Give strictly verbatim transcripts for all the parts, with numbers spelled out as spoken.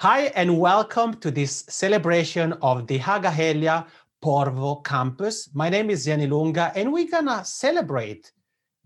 Hi and welcome to this celebration of the Haaga-Helia Porvoo campus. My name is Yanni Lunga and we're gonna celebrate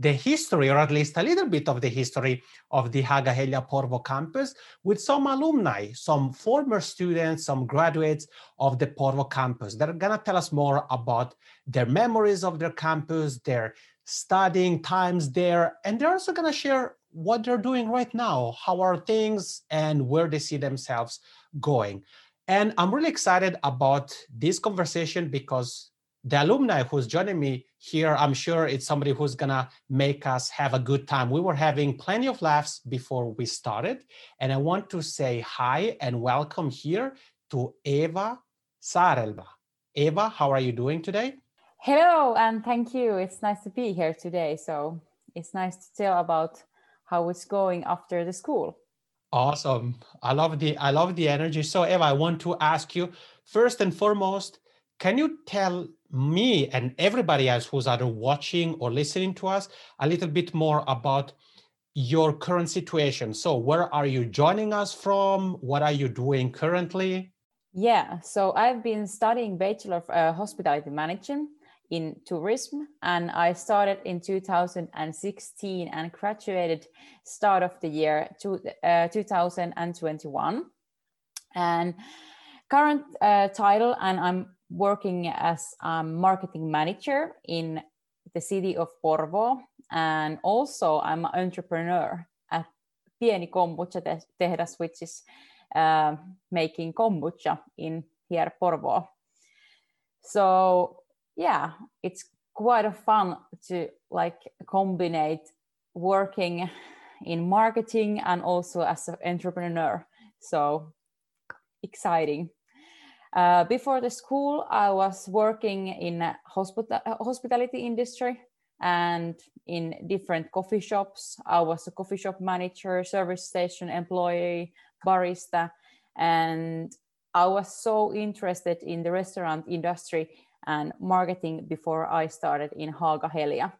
the history, or at least a little bit of the history of the Haaga-Helia Porvoo campus with some alumni, some former students, some graduates of the Porvoo campus. They're gonna tell us more about their memories of their campus, their studying times there, and they're also gonna share what they're doing right now, how are things and where they see themselves going. And I'm really excited about this conversation because the alumni who's joining me here, I'm sure it's somebody who's gonna make us have a good time. We were having plenty of laughs before we started. And I want to say hi and welcome here to Eva Sarelva. Eva, how are you doing today? Hello, and thank you. It's nice to be here today. So it's nice to tell about how it's going after the school. Awesome. I love the I love the energy. So Eva, I want to ask you first and foremost, can you tell me and everybody else who's either watching or listening to us a little bit more about your current situation? So where are you joining us from? What are you doing currently? Yeah, so I've been studying Bachelor of uh, Hospitality Management in tourism, and I started in two thousand sixteen and graduated start of the year to uh, two thousand twenty-one. And current uh, title, and I'm working as a marketing manager in the city of Porvoo, and also I'm an entrepreneur at Pieni Kombucha Tehdas, which is uh, making kombucha in here Porvoo. So yeah, it's quite a fun to like combine working in marketing and also as an entrepreneur. So exciting. Uh, before the school, I was working in a hospita- hospitality industry and in different coffee shops. I was a coffee shop manager, service station employee, barista, and I was so interested in the restaurant industry and marketing before I started in Haaga-Helia.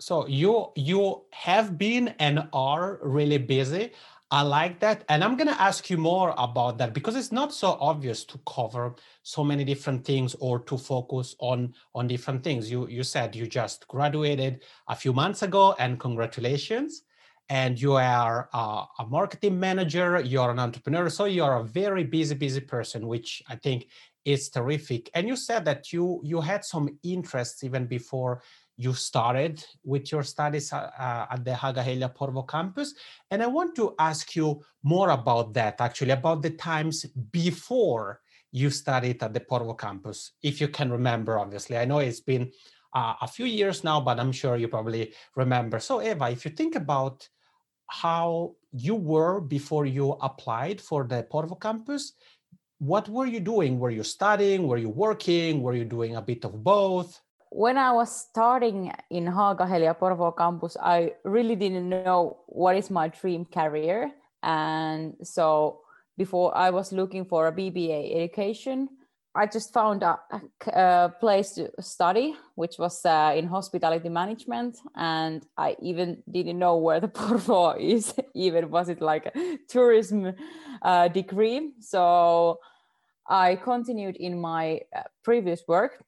So you you have been and are really busy. I like that. And I'm going to ask you more about that because it's not so obvious to cover so many different things or to focus on, on different things. You, you said you just graduated a few months ago, and congratulations. And you are a, a marketing manager, you're an entrepreneur. So you're a very busy, busy person, which I think it's terrific. And you said that you you had some interests even before you started with your studies uh, at the Haaga-Helia Porvoo campus. And I want to ask you more about that, actually, about the times before you studied at the Porvoo campus, if you can remember, obviously. I know it's been uh, a few years now, but I'm sure you probably remember. So Eva, if you think about how you were before you applied for the Porvoo campus, what were you doing? Were you studying? Were you working? Were you doing a bit of both? When I was starting in Haaga-Helia Porvoo campus, I really didn't know what is my dream career. And so before I was looking for a B B A education, I just found a, a place to study, which was uh, in hospitality management. And I even didn't know where the Porvoo is, even was it like a tourism uh, degree. So I continued in my previous work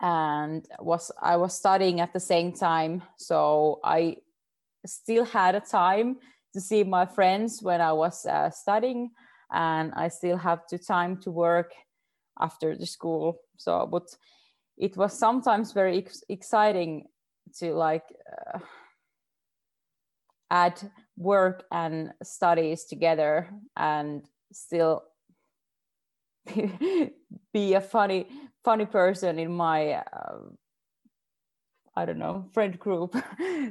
and was I was studying at the same time. So I still had a time to see my friends when I was uh, studying, and I still have the time to work after the school. So but it was sometimes very ex- exciting to like uh, add work and studies together and still be, be a funny funny person in my uh, I don't know friend group.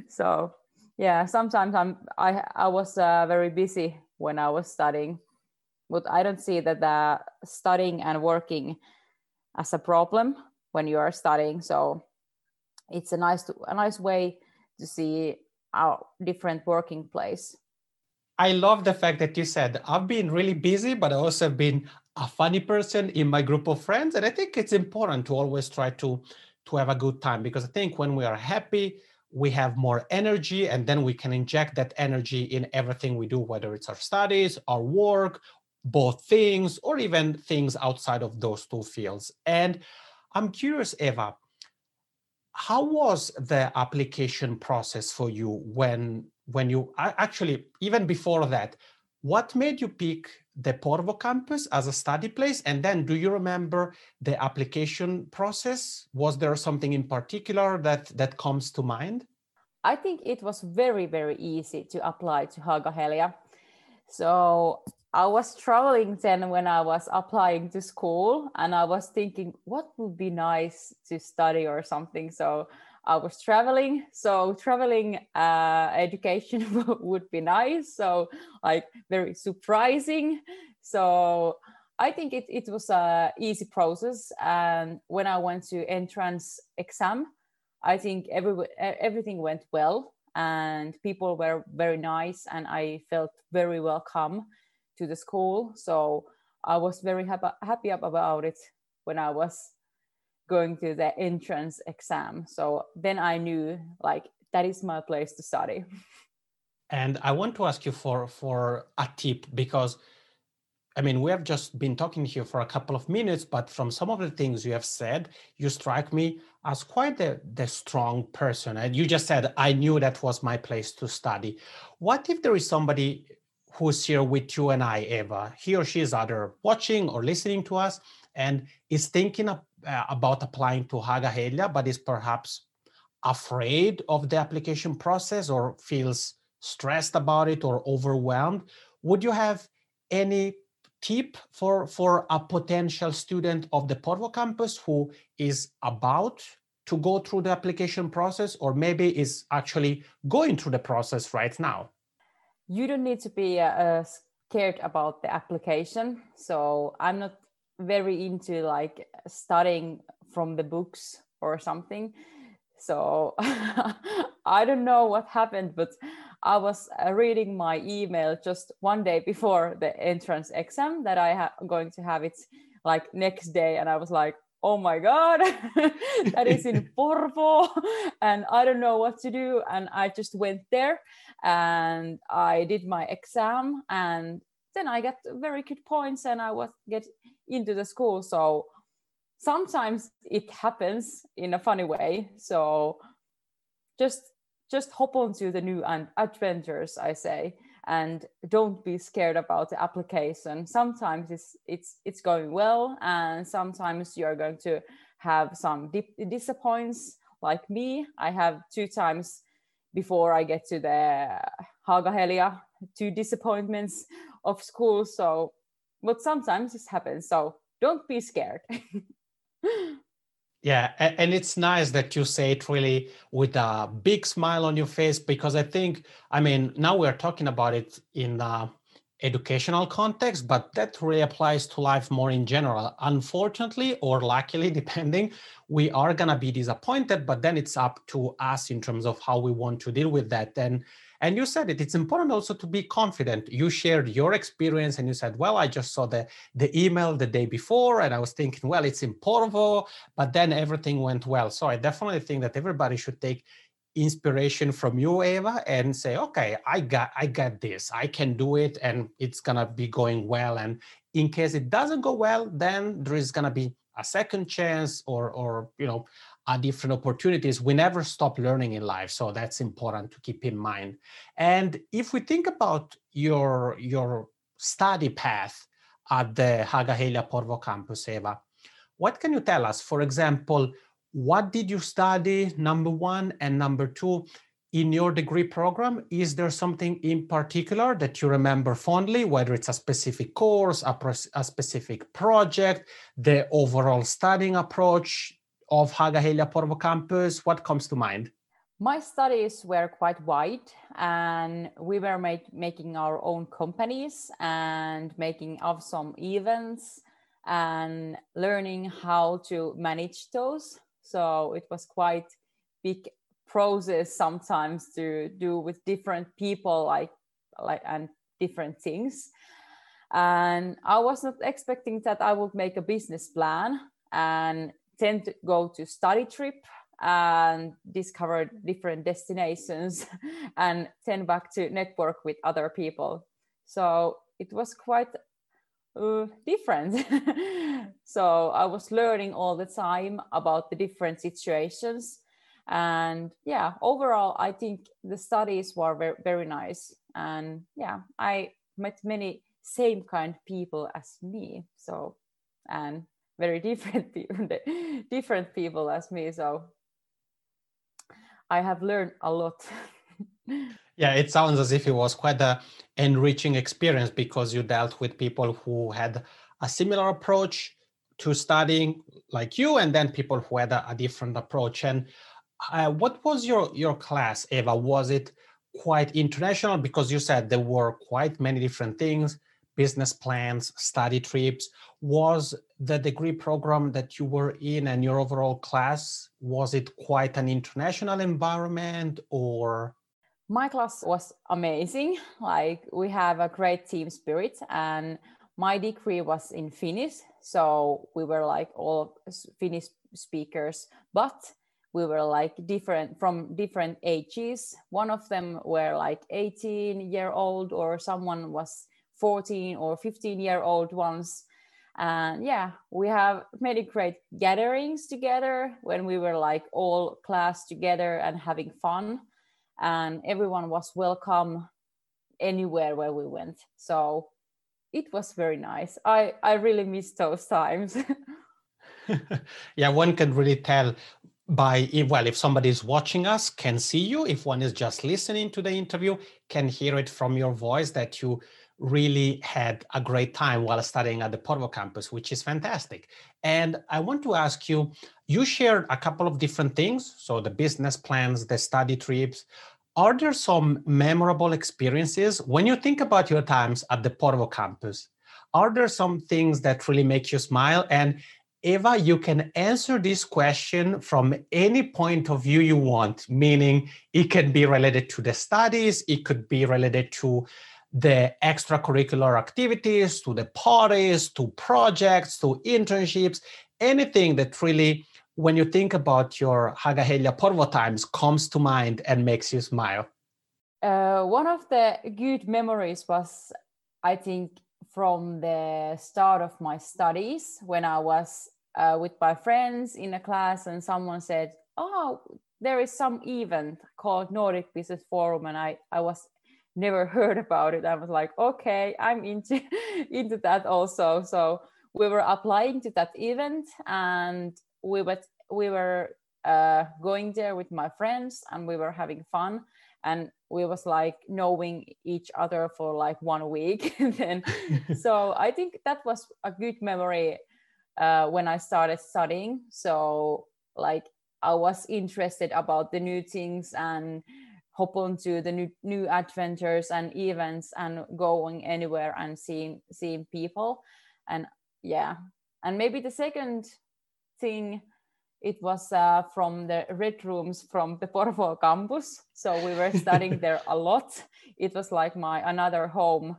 So yeah, sometimes I'm I I was uh, very busy when I was studying. But I don't see that the studying and working as a problem when you are studying. So it's a nice, to, a nice way to see our different working place. I love the fact that you said, I've been really busy, but I also have been a funny person in my group of friends. And I think it's important to always try to, to have a good time, because I think when we are happy, we have more energy, and then we can inject that energy in everything we do, whether it's our studies, our work, both things or even things outside of those two fields. And I'm curious, Eva, how was the application process for you when, when you actually, even before that, what made you pick the Porvoo campus as a study place? And then do you remember the application process? Was there something in particular that, that comes to mind? I think it was very, very easy to apply to Haaga-Helia. So I was traveling then when I was applying to school, and I was thinking what would be nice to study or something. So I was traveling, so traveling uh, education would be nice. So like very surprising. So I think it, it was an easy process. And when I went to entrance exam, I think every, everything went well and people were very nice and I felt very welcome to the school. So I was very happy, happy about it when I was going to the entrance exam. So then I knew like that is my place to study. And I want to ask you for, for a tip, because I mean, we have just been talking here for a couple of minutes, but from some of the things you have said, you strike me as quite the, the strong person. And you just said, I knew that was my place to study. What if there is somebody who's here with you and I, Eva? He or she is either watching or listening to us and is thinking of Uh, about applying to Haaga-Helia, but is perhaps afraid of the application process or feels stressed about it or overwhelmed. Would you have any tip for, for a potential student of the Porvoo campus who is about to go through the application process or maybe is actually going through the process right now? You don't need to be uh, scared about the application. So I'm not very into like studying from the books or something. So I don't know what happened, but I was reading my email just one day before the entrance exam that I ha- going to have it like next day. And I was like, oh my God, that is in Porvoo and I don't know what to do. And I just went there and I did my exam and then I got very good points and I was get into the school. So sometimes it happens in a funny way. So just just hop onto the new adventures, I say, and don't be scared about the application. Sometimes it's it's it's going well, and sometimes you are going to have some dip- disappointments. Like me, I have two times before I get to the Haaga-Helia, two disappointments of school. So, but sometimes this happens. So don't be scared. Yeah. And it's nice that you say it really with a big smile on your face, because I think, I mean, now we're talking about it in the educational context, but that really applies to life more in general. Unfortunately, or luckily, depending, we are going to be disappointed, but then it's up to us in terms of how we want to deal with that. And And you said it, it's important also to be confident. You shared your experience and you said, well, I just saw the, the email the day before and I was thinking, well, it's in Porvoo, but then everything went well. So I definitely think that everybody should take inspiration from you, Eva, and say, okay, I got I got this, I can do it and it's gonna be going well. And in case it doesn't go well, then there is gonna be a second chance or, or you know, are different opportunities. We never stop learning in life. So that's important to keep in mind. And if we think about your, your study path at the Haaga-Helia Porvoo campus, Eva, what can you tell us? For example, what did you study, number one, and number two, in your degree program? Is there something in particular that you remember fondly, whether it's a specific course, a, pro- a specific project, the overall studying approach of Haaga-Helia Porvoo campus? What comes to mind? My studies were quite wide and we were make, making our own companies and making up some events and learning how to manage those. So it was quite big process sometimes to do with different people like like and different things. And I was not expecting that I would make a business plan and tend to go to study trip and discover different destinations and then back to network with other people. So it was quite uh, different. So I was learning all the time about the different situations. And yeah, overall, I think the studies were very, very nice. And yeah, I met many same kind of people as me. So, and very different people, different people as me. So I have learned a lot. Yeah, it sounds as if it was quite an enriching experience because you dealt with people who had a similar approach to studying like you, and then people who had a, a different approach. And uh, what was your, your class, Eva? Was it quite international? Because you said there were quite many different things, business plans, study trips. Was the degree program that you were in and your overall class, was it quite an international environment or... My class was amazing. Like, we have a great team spirit, and my degree was in Finnish. So we were like all Finnish speakers, but we were like different from different ages. One of them were like eighteen year old, or someone was fourteen or fifteen year old ones. And yeah, we have many great gatherings together when we were like all class together and having fun. And everyone was welcome anywhere where we went. So it was very nice. I, I really miss those times. Yeah, one can really tell by, well, if somebody is watching us, can see you. If one is just listening to the interview, can hear it from your voice that you really had a great time while studying at the Porvoo campus, which is fantastic. And I want to ask you, you shared a couple of different things. So the business plans, the study trips. Are there some memorable experiences when you think about your times at the Porvoo campus? Are there some things that really make you smile? And Eva, you can answer this question from any point of view you want, meaning it can be related to the studies, it could be related to the extracurricular activities, to the parties, to projects, to internships, anything that really, when you think about your Haaga-Helia Porvoo times, comes to mind and makes you smile. Uh, one of the good memories was, I think, from the start of my studies, when I was uh, with my friends in a class and someone said, oh, there is some event called Nordic Business Forum, and I, I was never heard about it. I was like, okay, I'm into into that also. So we were applying to that event, and we were we were uh, going there with my friends, and we were having fun, and we was like knowing each other for like one week. Then, so I think that was a good memory uh, when I started studying. So like I was interested about the new things and hop on to the new, new adventures and events and going anywhere and seeing seeing people. And yeah, and maybe the second thing, it was uh, from the red rooms from the Porvoo campus. So we were studying there a lot. It was like my another home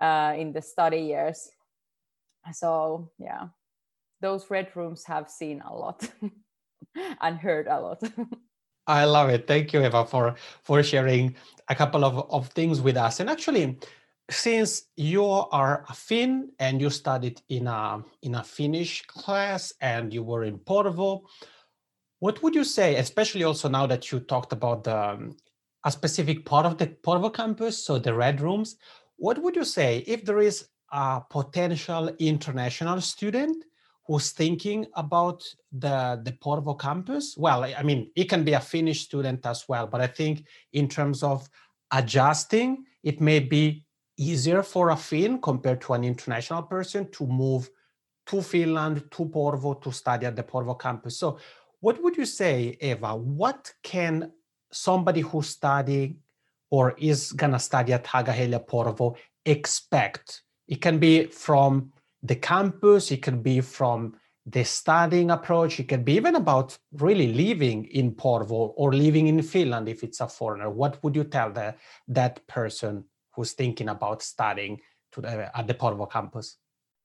uh, in the study years. So yeah, those red rooms have seen a lot and heard a lot. I love it. Thank you, Eva, for, for sharing a couple of, of things with us. And actually, since you are a Finn and you studied in a, in a Finnish class and you were in Porvoo, what would you say, especially also now that you talked about the, a specific part of the Porvoo campus, so the red rooms, what would you say if there is a potential international student who's thinking about the, the Porvoo campus? Well, I mean, it can be a Finnish student as well, but I think in terms of adjusting, it may be easier for a Finn compared to an international person to move to Finland, to Porvoo, to study at the Porvoo campus. So what would you say, Eva, what can somebody who's studying or is gonna study at Haaga-Helia Porvoo expect? It can be from the campus, it could be from the studying approach, it could be even about really living in Porvoo or living in Finland if it's a foreigner. What would you tell the, that person who's thinking about studying to the, at the Porvoo campus?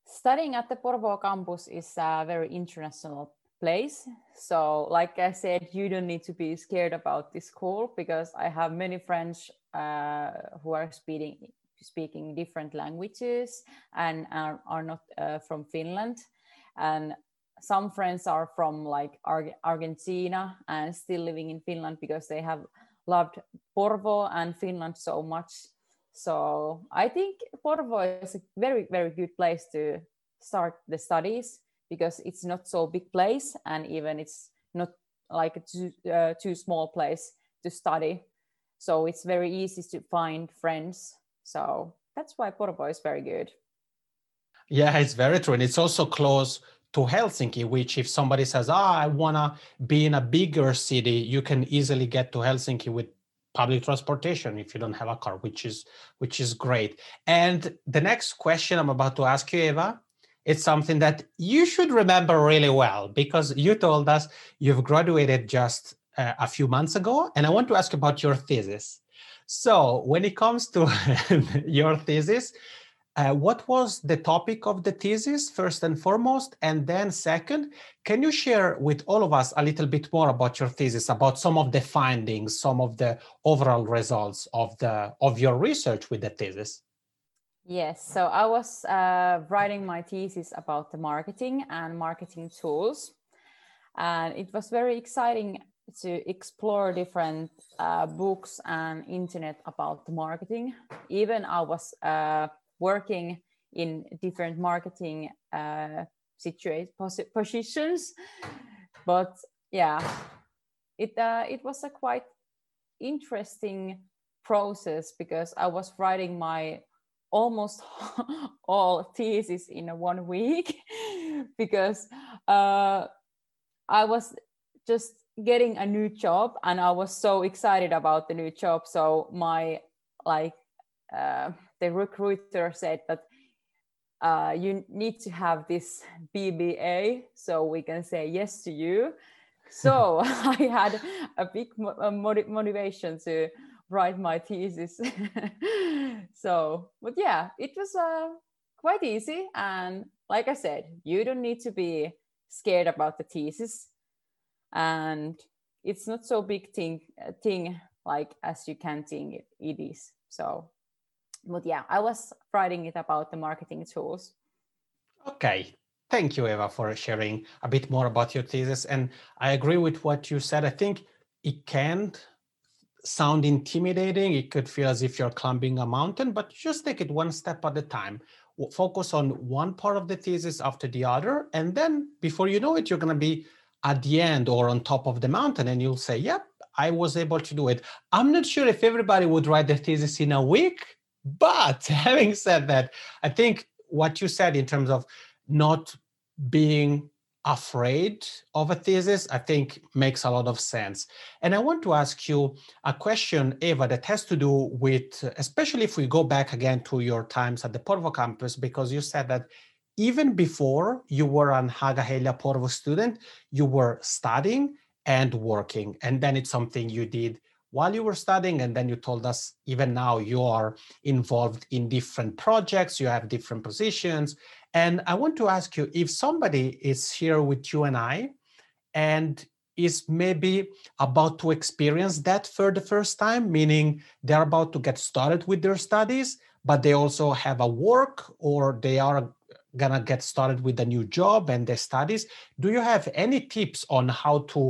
Studying at the Porvoo campus is a very international place. So like I said, you don't need to be scared about this school because I have many friends uh, who are speaking speaking different languages and are, are not uh, from Finland. And some friends are from like Ar- Argentina and still living in Finland because they have loved Porvoo and Finland so much. So I think Porvoo is a very, very good place to start the studies because it's not so big place, and even it's not like a too, uh, too small place to study. So it's very easy to find friends. So that's why Porvoo is very good. Yeah, it's very true. And it's also close to Helsinki, which if somebody says, ah, I want to be in a bigger city, you can easily get to Helsinki with public transportation if you don't have a car, which is which is great. And the next question I'm about to ask you, Eva, it's something that you should remember really well, because you told us you've graduated just uh, a few months ago. And I want to ask about your thesis. So when it comes to your thesis, Uh, what was the topic of the thesis, first and foremost? And then second, can you share with all of us a little bit more about your thesis, about some of the findings, some of the overall results of the of your research with the thesis? Yes, so I was uh, writing my thesis about the marketing and marketing tools. And it was very exciting to explore different uh, books and internet about the marketing. Even I was... Uh, working in different marketing uh, situation posi- positions, but yeah, it uh, it was a quite interesting process because I was writing my almost all thesis in one week because uh, I was just getting a new job and I was so excited about the new job. So my like. Uh, the recruiter said that uh, you need to have this B B A so we can say yes to you. So I had a big mo- motivation to write my thesis. So, but yeah, it was uh, quite easy. And like I said, you don't need to be scared about the thesis. And it's not so big thing, thing like as you can think it, it is. So. But yeah, I was writing it about the marketing tools. Okay. Thank you, Eva, for sharing a bit more about your thesis. And I agree with what you said. I think it can sound intimidating. It could feel as if you're climbing a mountain, but just take it one step at a time. Focus on one part of the thesis after the other. And then before you know it, you're going to be at the end or on top of the mountain. And you'll say, yep, I was able to do it. I'm not sure if everybody would write their thesis in a week. But having said that, I think what you said in terms of not being afraid of a thesis, I think makes a lot of sense. And I want to ask you a question, Eva, that has to do with, especially if we go back again to your times at the Porvoo campus, because you said that even before you were an Haaga-Helia Porvoo student, you were studying and working. And then it's something you did while you were studying, and then you told us even now you are involved in different projects, you have different positions. And I want to ask you, if somebody is here with you and I, and is maybe about to experience that for the first time, meaning they're about to get started with their studies, but they also have a work or they are gonna get started with a new job and their studies, do you have any tips on how to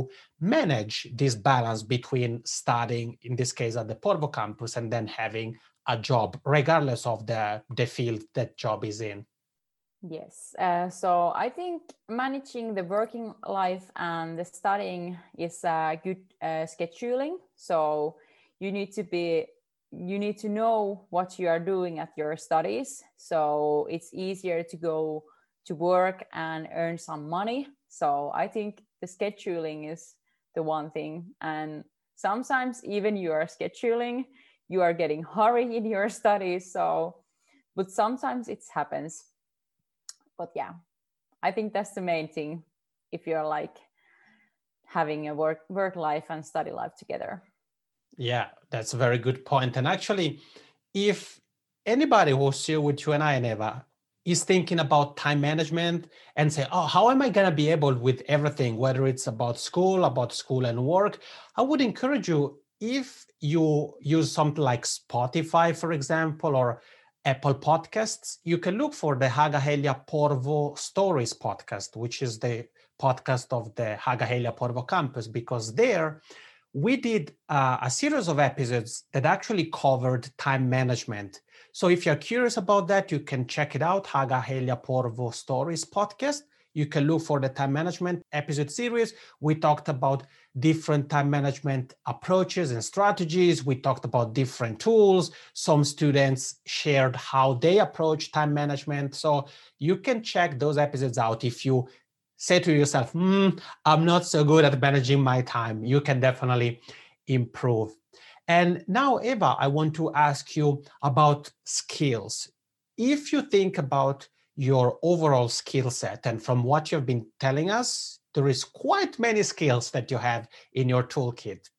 manage this balance between studying, in this case at the Porvoo campus, and then having a job, regardless of the, the field that job is in? Yes, uh, so I think managing the working life and the studying is uh, good uh, scheduling. So you need to be, you need to know what you are doing at your studies. So it's easier to go to work and earn some money. So I think the scheduling is the one thing, and sometimes even you are scheduling, you are getting hurried in your studies. So, but sometimes it happens. But yeah, I think that's the main thing if you're like having a work work life and study life together. Yeah, that's a very good point. And actually, if anybody who's here with you and I and Eva is thinking about time management and say, oh, how am I going to be able with everything, whether it's about school, about school and work, I would encourage you, if you use something like Spotify, for example, or Apple Podcasts, you can look for the Haaga-Helia Porvoo Stories podcast, which is the podcast of the Haaga-Helia Porvoo campus, because there we did uh, a series of episodes that actually covered time management. So if you're curious about that, you can check it out, Haaga-Helia Porvoo Stories podcast. You can look for the time management episode series. We talked about different time management approaches and strategies. We talked about different tools. Some students shared how they approach time management. So you can check those episodes out. If you say to yourself, hmm, I'm not so good at managing my time, you can definitely improve. And now, Eva, I want to ask you about skills. If you think about your overall skill set, and from what you've been telling us, there is quite many skills that you have in your toolkit.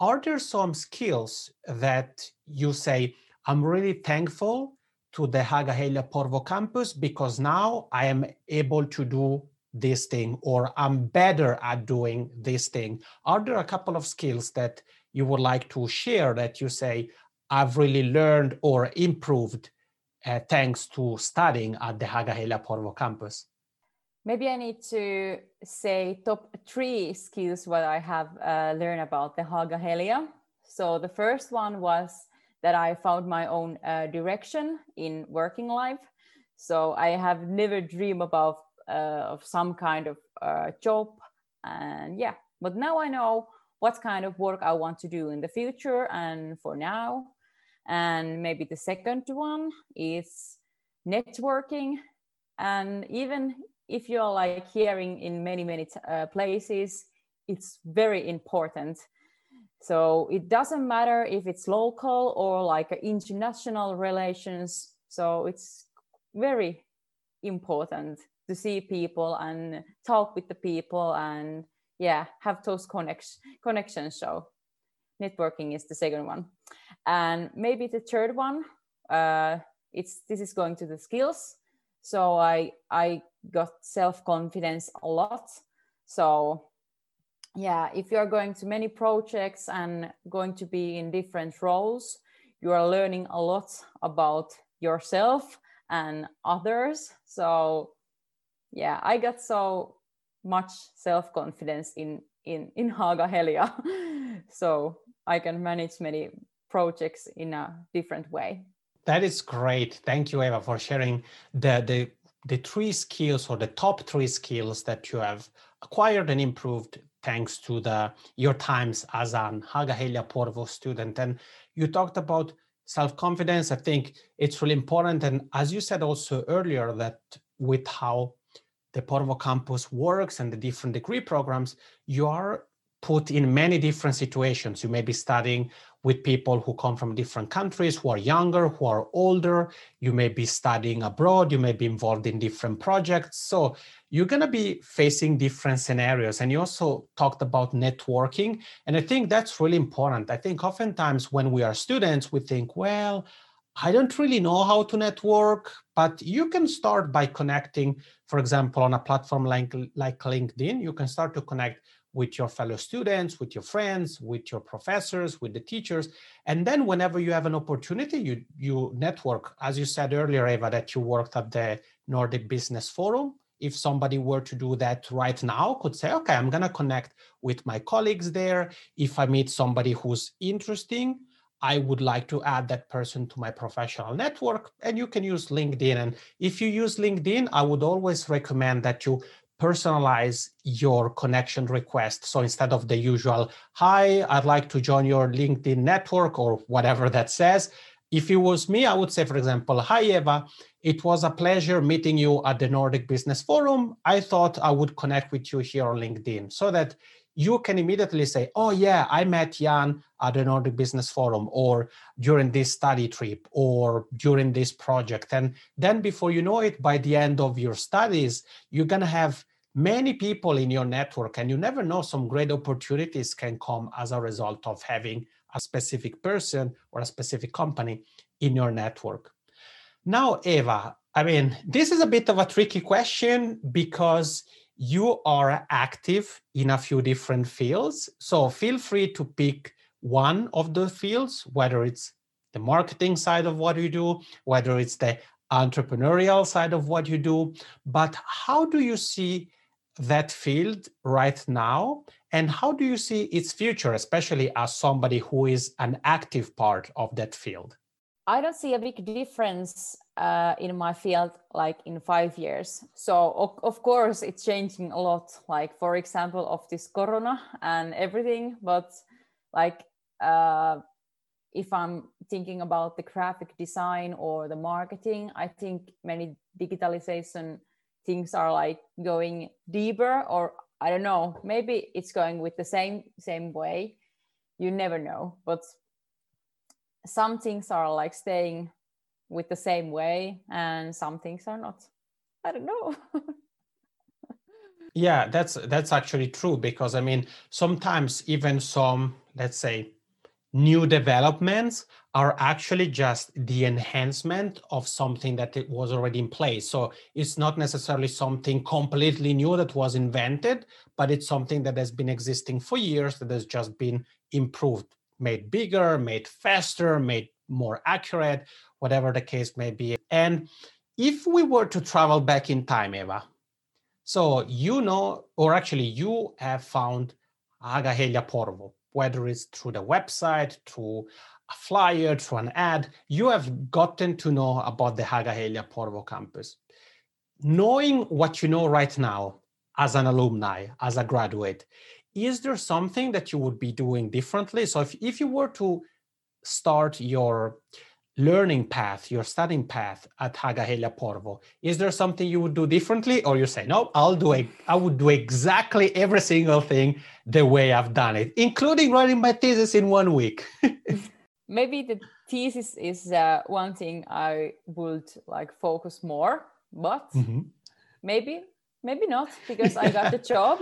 Are there some skills that you say, I'm really thankful to the Haaga-Helia Porvoo campus because now I am able to do this thing, or I'm better at doing this thing? Are there a couple of skills that you would like to share that you say, I've really learned or improved uh, thanks to studying at the Haaga-Helia Porvoo campus? Maybe I need to say top three skills what I have uh, learned about the Haaga-Helia. So the first one was that I found my own uh, direction in working life. So I have never dreamed about uh, of some kind of uh, job, and yeah, but now I know what kind of work I want to do in the future and for now. And maybe the second one is networking. And even if you're like hearing in many, many uh, places, it's very important. So it doesn't matter if it's local or like international relations. So it's very important to see people and talk with the people and yeah, have those connect- connections. So networking is the second one. And maybe the third one, uh, it's this is going to the skills. So I I got self-confidence a lot. So yeah, if you're going to many projects and going to be in different roles, you are learning a lot about yourself and others. So yeah, I got so much self-confidence in, in, in Haaga-Helia. So I can manage many projects in a different way. That is great. Thank you, Eva, for sharing the, the, the three skills or the top three skills that you have acquired and improved thanks to the your times as an Haaga-Helia Porvoo student. And you talked about self-confidence. I think it's really important. And as you said also earlier, that with how the Porvoo campus works and the different degree programs, you are put in many different situations. You may be studying with people who come from different countries, who are younger, who are older. You may be studying abroad. You may be involved in different projects. So you're going to be facing different scenarios. And you also talked about networking. And I think that's really important. I think oftentimes when we are students, we think, well, I don't really know how to network, but you can start by connecting, for example, on a platform like, like LinkedIn. You can start to connect with your fellow students, with your friends, with your professors, with the teachers. And then whenever you have an opportunity, you, you network. As you said earlier, Eva, that you worked at the Nordic Business Forum. If somebody were to do that right now, could say, okay, I'm going to connect with my colleagues there. If I meet somebody who's interesting, I would like to add that person to my professional network. And you can use LinkedIn. And if you use LinkedIn, I would always recommend that you personalize your connection request. So instead of the usual, hi, I'd like to join your LinkedIn network or whatever that says, if it was me, I would say, for example, hi, Eva, it was a pleasure meeting you at the Nordic Business Forum. I thought I would connect with you here on LinkedIn, so that you can immediately say, oh, yeah, I met Jan at the Nordic Business Forum, or during this study trip, or during this project. And then before you know it, by the end of your studies, you're going to have many people in your network, and you never know, some great opportunities can come as a result of having a specific person or a specific company in your network. Now, Eva, I mean, this is a bit of a tricky question because you are active in a few different fields. So feel free to pick one of the fields, whether it's the marketing side of what you do, whether it's the entrepreneurial side of what you do, but how do you see that field right now? And how do you see its future, especially as somebody who is an active part of that field? I don't see a big difference uh, in my field, like in five years. So of, of course it's changing a lot, like for example, of this corona and everything, but like, uh, if I'm thinking about the graphic design or the marketing, I think many digitalization things are like going deeper, or I don't know, maybe it's going with the same same way. You never know, but some things are like staying with the same way and some things are not. I don't know. Yeah, that's that's actually true, because I mean, sometimes even some, let's say, new developments are actually just the enhancement of something that it was already in place. So it's not necessarily something completely new that was invented, but it's something that has been existing for years, that has just been improved, made bigger, made faster, made more accurate, whatever the case may be. And if we were to travel back in time, Eva, so you know, or actually you have found Haaga-Helia Porvo, whether it's through the website, through a flyer, through an ad, you have gotten to know about the Haaga-Helia Porvo campus. Knowing what you know right now as an alumni, as a graduate, is there something that you would be doing differently? So if, if you were to start your learning path, your studying path at Haaga-Helia Porvo, is there something you would do differently? Or you say, no, I'll do it. I would do exactly every single thing the way I've done it, including writing my thesis in one week. Maybe the thesis is uh, one thing I would like focus more, but mm-hmm. maybe, maybe not, because I got the job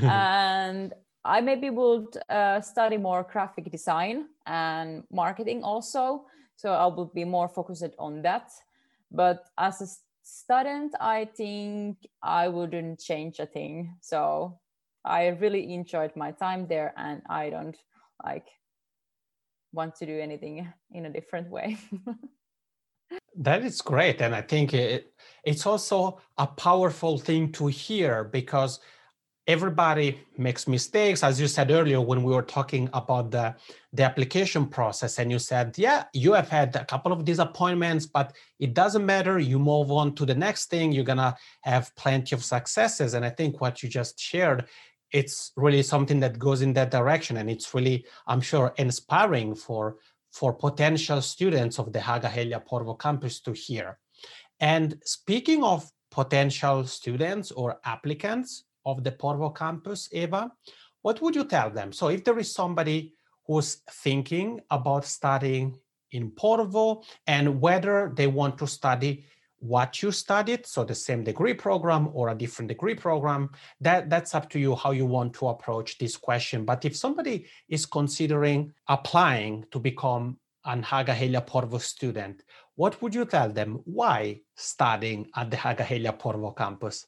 and I maybe would uh, study more graphic design and marketing also. So I will be more focused on that. But as a student, I think I wouldn't change a thing. So I really enjoyed my time there and I don't like want to do anything in a different way. That is great. And I think it, it's also a powerful thing to hear, because everybody makes mistakes. As you said earlier, when we were talking about the, the application process, and you said, yeah, you have had a couple of disappointments, but it doesn't matter. You move on to the next thing. You're going to have plenty of successes. And I think what you just shared, it's really something that goes in that direction. And it's really, I'm sure, inspiring for, for potential students of the Haaga-Helia Porvo campus to hear. And speaking of potential students or applicants of the Porvo campus, Eva, what would you tell them? So if there is somebody who's thinking about studying in Porvo and whether they want to study what you studied, so the same degree program or a different degree program, that, that's up to you how you want to approach this question. But if somebody is considering applying to become an Haaga-Helia Porvo student, what would you tell them? Why studying at the Haaga-Helia Porvo campus?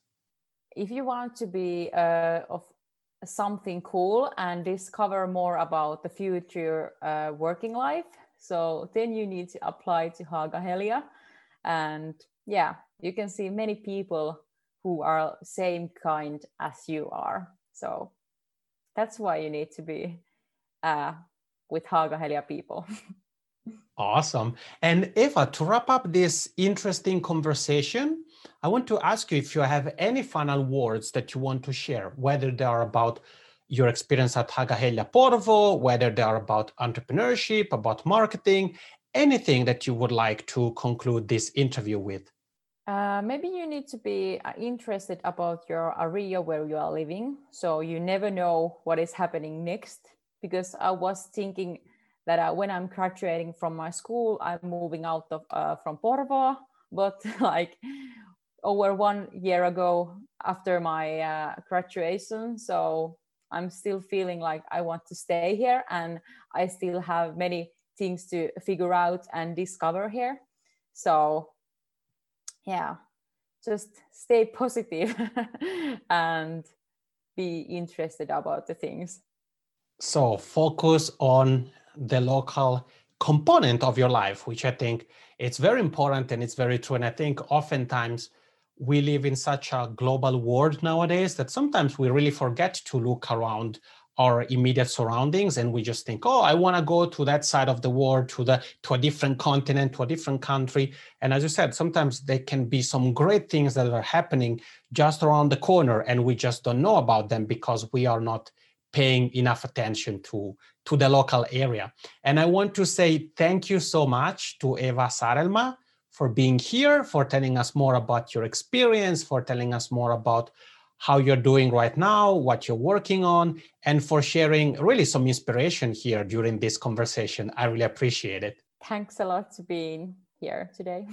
If you want to be uh, of something cool and discover more about the future uh, working life, so then you need to apply to Haaga-Helia. And yeah, you can see many people who are same kind as you are. So that's why you need to be uh, with Haaga-Helia people. Awesome. And Eva, to wrap up this interesting conversation, I want to ask you if you have any final words that you want to share, whether they are about your experience at Haaga-Helia Porvo, whether they are about entrepreneurship, about marketing, anything that you would like to conclude this interview with. Uh, maybe you need to be interested about your area where you are living. So you never know what is happening next, because I was thinking that I, when I'm graduating from my school, I'm moving out of uh, from Porvo. But like over one year ago after my uh, graduation, so I'm still feeling like I want to stay here and I still have many things to figure out and discover here. So yeah, just stay positive and be interested about the things. So focus on the local component of your life, which I think it's very important and it's very true. And I think oftentimes we live in such a global world nowadays that sometimes we really forget to look around our immediate surroundings, and we just think, oh, I want to go to that side of the world, to the to a different continent, to a different country. And as you said, sometimes there can be some great things that are happening just around the corner, and we just don't know about them because we are not paying enough attention to, to the local area. And I want to say thank you so much to Eva Sarelva for being here, for telling us more about your experience, for telling us more about how you're doing right now, what you're working on, and for sharing really some inspiration here during this conversation. I really appreciate it. Thanks a lot for being here today.